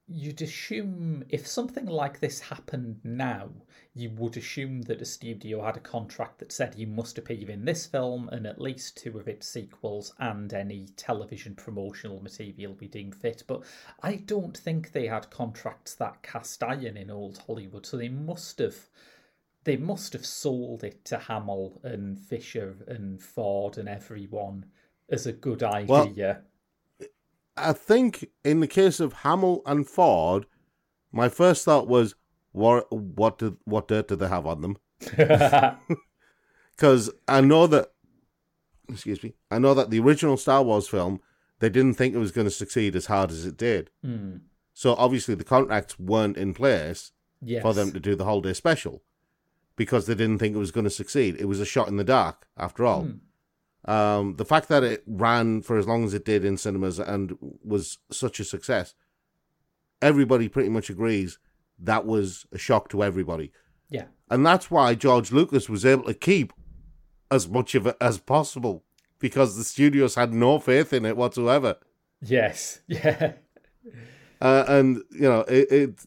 you'd assume if something like this happened now, you would assume that a studio had a contract that said you must appear in this film and at least two of its sequels and any television promotional material we deem fit. But I don't think they had contracts that cast iron in old Hollywood, so they must have sold it to Hamill and Fisher and Ford and everyone as a good idea. Well, I think in the case of Hamill and Ford, my first thought was, what dirt do they have on them? Because I know that the original Star Wars film, they didn't think it was going to succeed as hard as it did. Mm. So obviously the contracts weren't in place for them to do the holiday special because they didn't think it was going to succeed. It was a shot in the dark, after all. Mm. The fact that it ran for as long as it did in cinemas and was such a success, everybody pretty much agrees that was a shock to everybody. Yeah. And that's why George Lucas was able to keep as much of it as possible, because the studios had no faith in it whatsoever. Yes. Yeah. And, you know,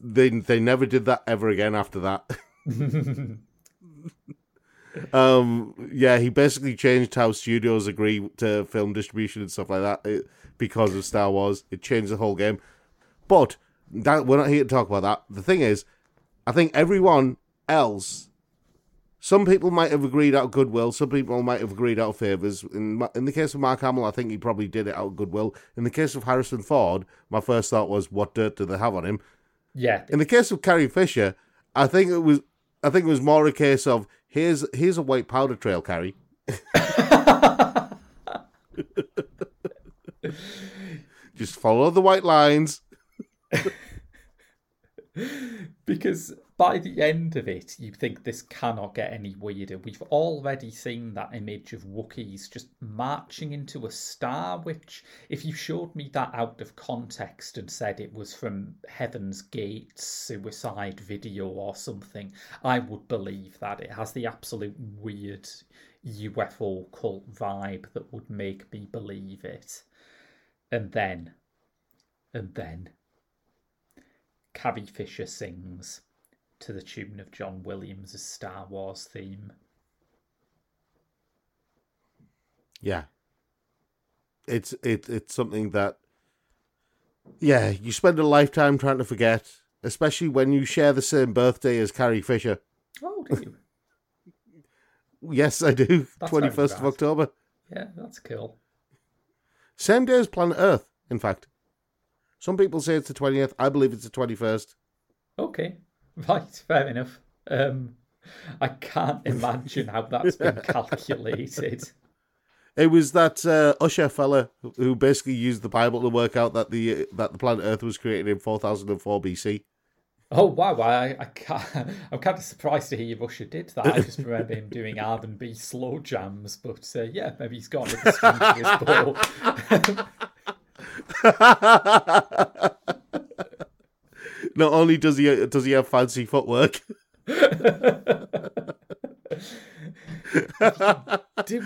they never did that ever again after that. Yeah, he basically changed how studios agree to film distribution and stuff like that because of Star Wars. It changed the whole game. But we're not here to talk about that. The thing is, I think everyone else, some people might have agreed out of goodwill, some people might have agreed out of favours. In the case of Mark Hamill, I think he probably did it out of goodwill. In the case of Harrison Ford, my first thought was, what dirt do they have on him? Yeah. In the case of Carrie Fisher, I think it was more a case of, here's a white powder trail, Carrie. Just follow the white lines. Because by the end of it, you think this cannot get any weirder. We've already seen that image of Wookiees just marching into a star, which if you showed me that out of context and said it was from Heaven's Gate's suicide video or something, I would believe that. It has the absolute weird UFO cult vibe that would make me believe it. And then, Carrie Fisher sings to the tune of John Williams' Star Wars theme. Yeah. It's something that, yeah, you spend a lifetime trying to forget, especially when you share the same birthday as Carrie Fisher. Oh, do you? Yes, I do. That's 21st of October. Yeah, that's cool. Same day as planet Earth, in fact. Some people say it's the 20th. I believe it's the 21st. Okay. Right, fair enough. I can't imagine how that's been calculated. It was that Usher fella who basically used the Bible to work out that the planet Earth was created in 4004 BC. Oh, wow. I'm kind of surprised to hear Usher did that. I just remember him doing R&B slow jams, but yeah, maybe he's got a little string to his ball. Not only does he have fancy footwork. Do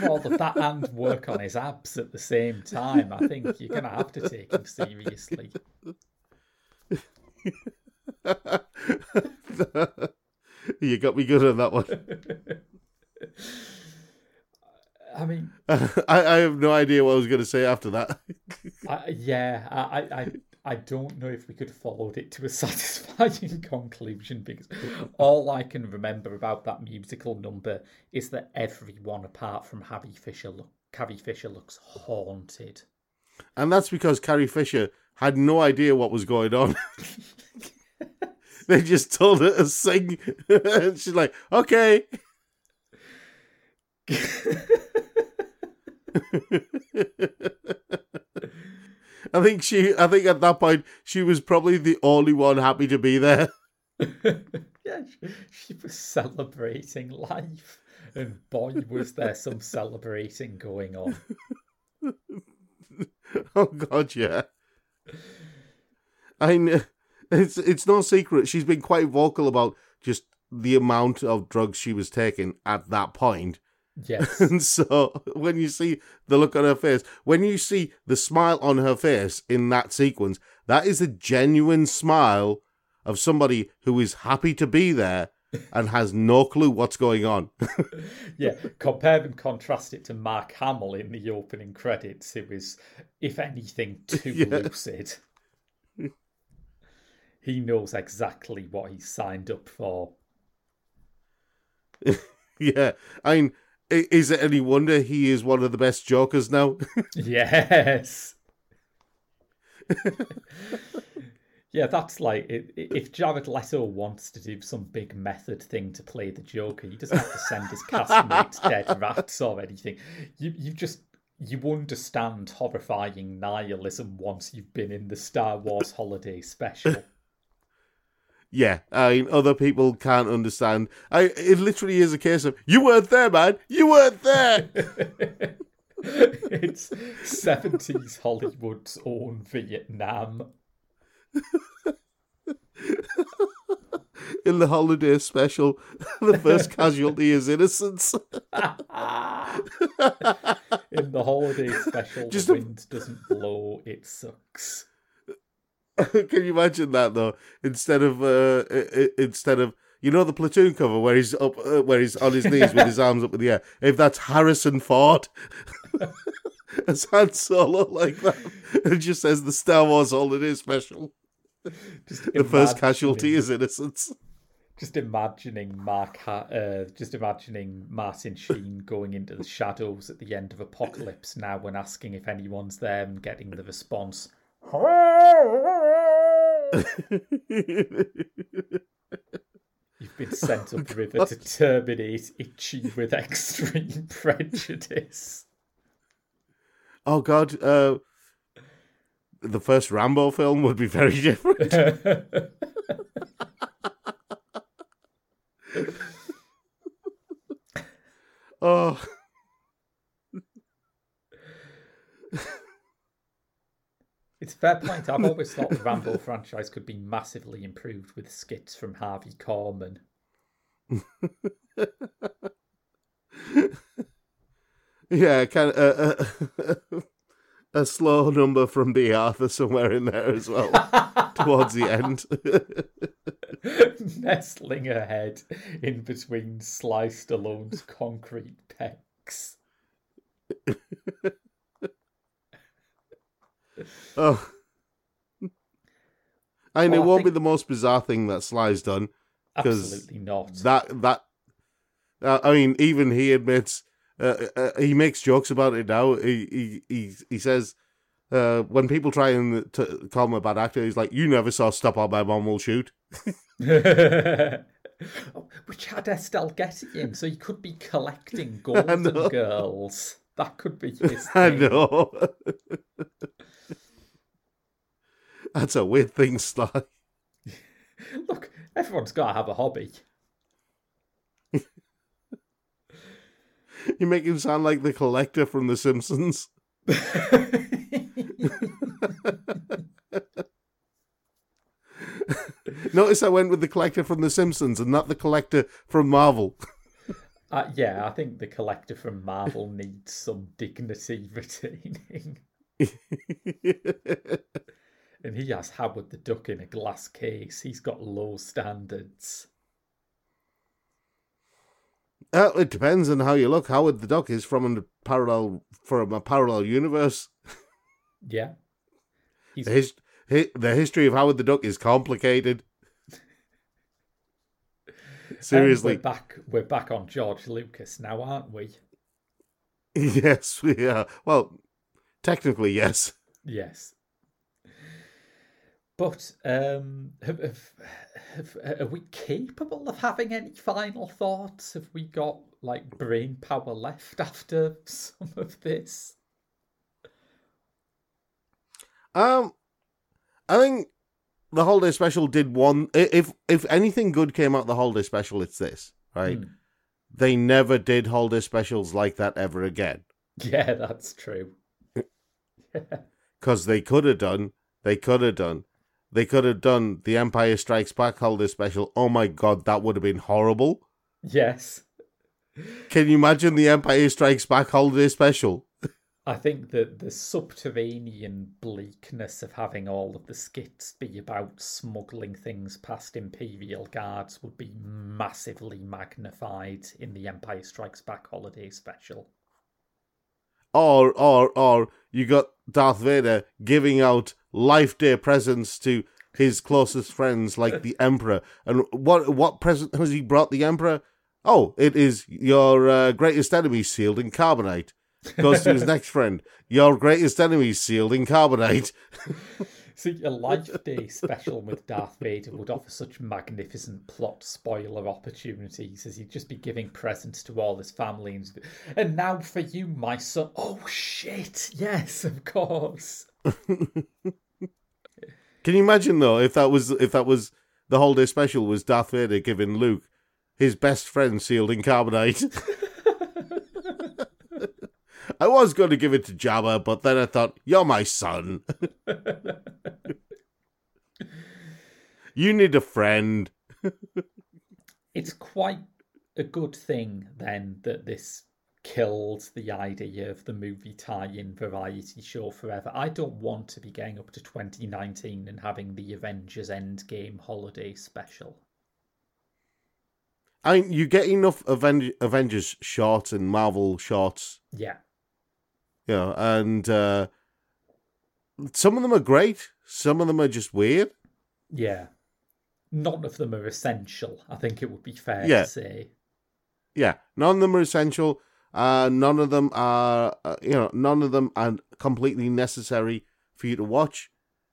all of that and work on his abs at the same time. I think you're going to have to take him seriously. You got me good on that one. I mean, I have no idea what I was going to say after that. I don't know if we could have followed it to a satisfying conclusion, because all I can remember about that musical number is that everyone apart from Carrie Fisher looks haunted. And that's because Carrie Fisher had no idea what was going on. They just told her to sing. And she's like, okay. I think at that point she was probably the only one happy to be there. Yeah, she was celebrating life, and boy, was there some celebrating going on. Oh God, yeah. I know. It's no secret. She's been quite vocal about just the amount of drugs she was taking at that point. Yes. And so when you see the look on her face, when you see the smile on her face in that sequence, that is a genuine smile of somebody who is happy to be there and has no clue what's going on. Yeah, compare and contrast it to Mark Hamill in the opening credits. It was, if anything, too lucid. He knows exactly what he signed up for. Yeah, I mean, is it any wonder he is one of the best Jokers now? Yes. Yeah, that's like, if Jared Leto wants to do some big method thing to play the Joker, he doesn't have to send his castmates dead rats or anything. You understand horrifying nihilism once you've been in the Star Wars Holiday Special. Yeah, I mean, other people can't understand. It literally is a case of, you weren't there, man. You weren't there. It's 70s Hollywood's own Vietnam. In the Holiday Special, the first casualty is innocence. In the Holiday Special, the wind doesn't blow, it sucks. Can you imagine that though? Instead of you know the Platoon cover where he's up, where he's on his knees with his arms up in the air. If that's Harrison Ford as Han Solo like that, it just says the Star Wars Holiday Special. The first casualty is innocence. Just imagining Martin Sheen going into the shadows at the end of Apocalypse Now and asking if anyone's there and getting the response. You've been sent upriver to terminate Itchy with extreme prejudice. Oh God, the first Rambo film would be very different. Oh. It's a fair point. I've always thought the Rambo franchise could be massively improved with skits from Harvey Korman. Yeah, a slow number from Bea Arthur somewhere in there as well, towards the end. Nestling her head in between Sly Stallone's concrete pecs. Oh, I mean, well, it won't be the most bizarre thing that Sly's done. Absolutely not. I mean, even he admits he makes jokes about it now. He says when people try and call him a bad actor, he's like, "You never saw Stop or My Mom Will Shoot," which had Estelle Getty in, so he could be collecting Golden Girls. That could be his thing. I know. That's a weird thing, Sly. Look, everyone's got to have a hobby. You make him sound like the Collector from The Simpsons. Notice I went with the Collector from The Simpsons and not the Collector from Marvel. Yeah, I think the Collector from Marvel needs some dignity retaining. And he has Howard the Duck in a glass case. He's got low standards. It depends on how you look. Howard the Duck is from a parallel universe. Yeah. The history of Howard the Duck is complicated. Seriously. We're back on George Lucas now, aren't we? Yes, we are. Well, technically, yes. Yes. But are we capable of having any final thoughts? Have we got, like, brain power left after some of this? I think the Holiday Special did one... If anything good came out of the Holiday Special, it's this, right? Mm. They never did Holiday Specials like that ever again. Yeah, that's true. Because they could have done the Empire Strikes Back Holiday Special. Oh my God, that would have been horrible. Yes. Can you imagine the Empire Strikes Back Holiday Special? I think that the subterranean bleakness of having all of the skits be about smuggling things past Imperial guards would be massively magnified in the Empire Strikes Back Holiday Special. Or you got Darth Vader giving out Life Day presents to his closest friends, like the Emperor. And what present has he brought the Emperor? Oh, it is your greatest enemy sealed in carbonite. Goes to his next friend. Your greatest enemy sealed in carbonite. See, a Life Day special with Darth Vader would offer such magnificent plot spoiler opportunities, as he'd just be giving presents to all his family. And now for you, my son. Oh, shit. Yes, of course. Can you imagine, though, if that was the Holiday Special was Darth Vader giving Luke his best friend sealed in carbonite? I was going to give it to Jabba, but then I thought, you're my son. You need a friend. It's quite a good thing, then, that this killed the idea of the movie tie-in variety show forever. I don't want to be getting up to 2019 and having the Avengers Endgame Holiday Special. I mean, you get enough Avengers shorts and Marvel shorts. Yeah. You know, and some of them are great. Some of them are just weird. Yeah. None of them are essential, I think it would be fair to say. Yeah. None of them are essential. None of them are, none of them are completely necessary for you to watch.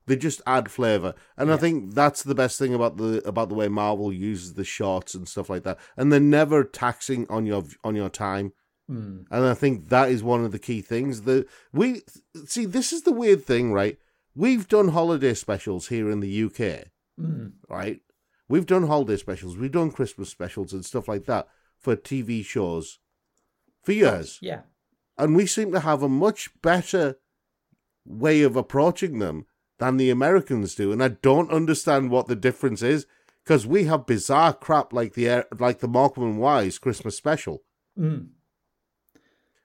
They just add flavour. And I think that's the best thing about the way Marvel uses the shorts and stuff like that. And they're never taxing on your time. Mm. And I think that is one of the key things. This is the weird thing, right? We've done holiday specials here in the UK, right? We've done holiday specials. We've done Christmas specials and stuff like that for TV shows for years. Yeah. And we seem to have a much better way of approaching them than the Americans do, and I don't understand what the difference is, because we have bizarre crap like the Markham & Wise Christmas special,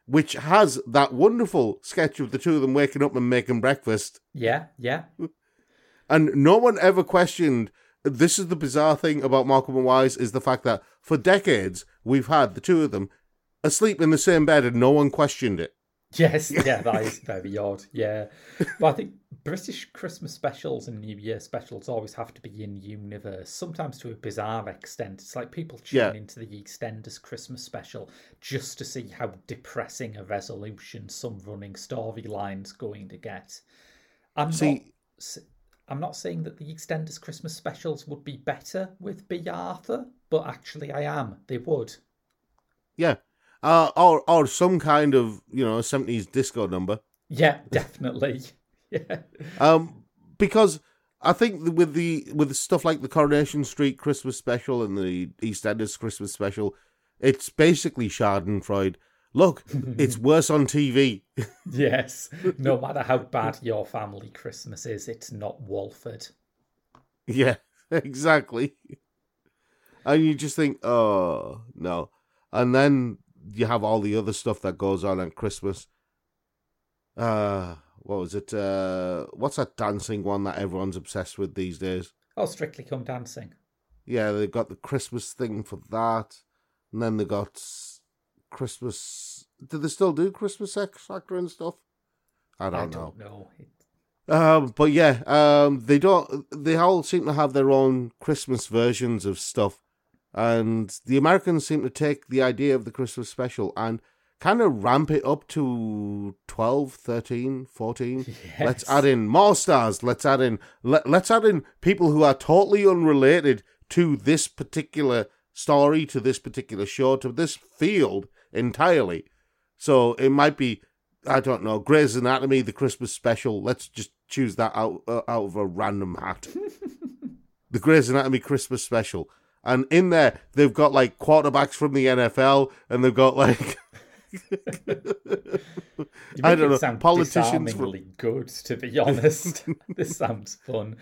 which has that wonderful sketch of the two of them waking up and making breakfast. Yeah, yeah. And no one ever questioned. This is the bizarre thing about Markham & Wise, is the fact that for decades we've had the two of them asleep in the same bed and no one questioned it. Yes, yeah, that is very odd, yeah. But I think British Christmas specials and New Year specials always have to be in-universe, sometimes to a bizarre extent. It's like people tune into the EastEnders Christmas special just to see how depressing a resolution some running storyline's going to get. I'm not saying that the EastEnders Christmas specials would be better with Bea Arthur, but actually I am. They would. Yeah. Or some kind of, 70s disco number. Yeah, definitely. Yeah. Because I think with stuff like the Coronation Street Christmas special and the EastEnders Christmas special, it's basically schadenfreude. Look, it's worse on TV. Yes. No matter how bad your family Christmas is, it's not Walford. Yeah, exactly. And you just think, oh, no. And then you have all the other stuff that goes on at Christmas. What was it? What's that dancing one that everyone's obsessed with these days? Oh, Strictly Come Dancing. Yeah, they've got the Christmas thing for that. And then they got Christmas... Do they still do Christmas X Factor and stuff? I don't know. But yeah, they don't. They all seem to have their own Christmas versions of stuff. And the Americans seem to take the idea of the Christmas special and kind of ramp it up to 12, 13, 14. Yes. Let's add in more stars. Let's add in people who are totally unrelated to this particular story, to this particular show, to this field entirely. So it might be, I don't know, Grey's Anatomy, the Christmas special. Let's just choose that out of a random hat. the Grey's Anatomy Christmas special. And in there, they've got, like, quarterbacks from the NFL, and they've got, like... I don't know, politicians... Disarmingly good, to be honest. This sounds fun.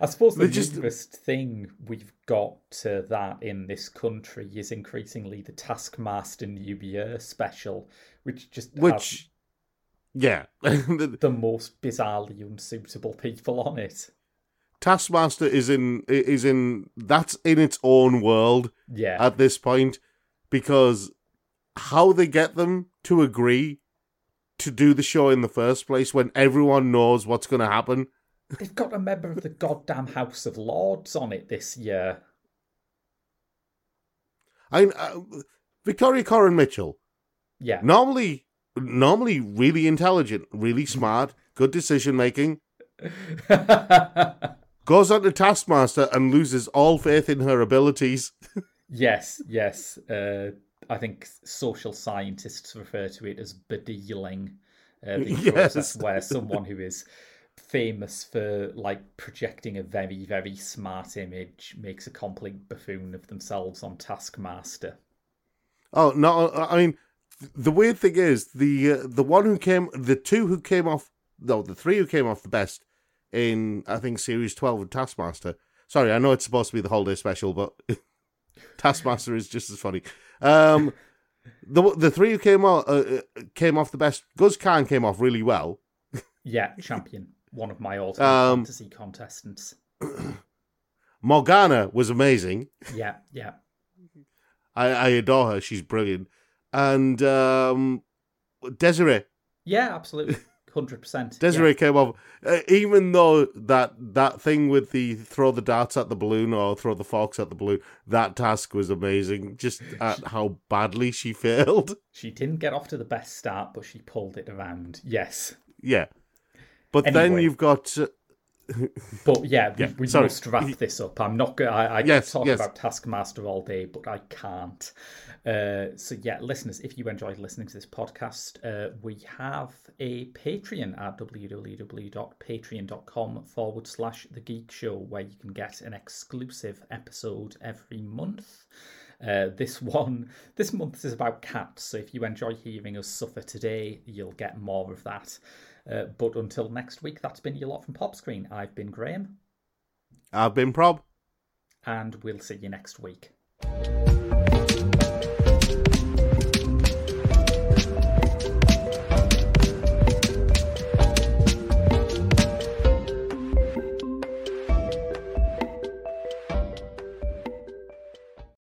I suppose the newest thing we've got to that in this country is increasingly the Taskmaster New Year special, which just... yeah. The most bizarrely unsuitable people on it. Taskmaster that's in its own world at this point, because how they get them to agree to do the show in the first place when everyone knows what's going to happen. They've got a member of the goddamn House of Lords on it this year. Victoria Coren Mitchell. Yeah. Normally really intelligent, really smart, good decision making. Goes on to Taskmaster and loses all faith in her abilities. Yes. I think social scientists refer to it as bedealing. The process where someone who is famous for, like, projecting a very, very smart image makes a complete buffoon of themselves on Taskmaster. Oh, no, I mean, the weird thing is, the three who came off the best in, I think, Series 12 of Taskmaster. Sorry, I know it's supposed to be the holiday special, but Taskmaster is just as funny. The three who came off the best, Gus Kahn came off really well. Yeah, champion. One of my all-time fantasy contestants. Morgana was amazing. Yeah. I adore her. She's brilliant. And Desiree. Yeah, absolutely. 100%. Desiree came off, even though that thing with the throw the darts at the balloon or throw the forks at the balloon, that task was amazing, just at how badly she failed. She didn't get off to the best start, but she pulled it around, yes. Yeah. But anyway, then you've got... but yeah, we must wrap this up. I'm not going I could talk about Taskmaster all day, but I can't. So yeah, listeners, if you enjoyed listening to this podcast, we have a Patreon at www.patreon.com/thegeekshow, where you can get an exclusive episode every month. This month is about cats, so if you enjoy hearing us suffer today, you'll get more of that. But until next week, that's been your lot from Pop Screen. I've been Graham. I've been Prob. And we'll see you next week.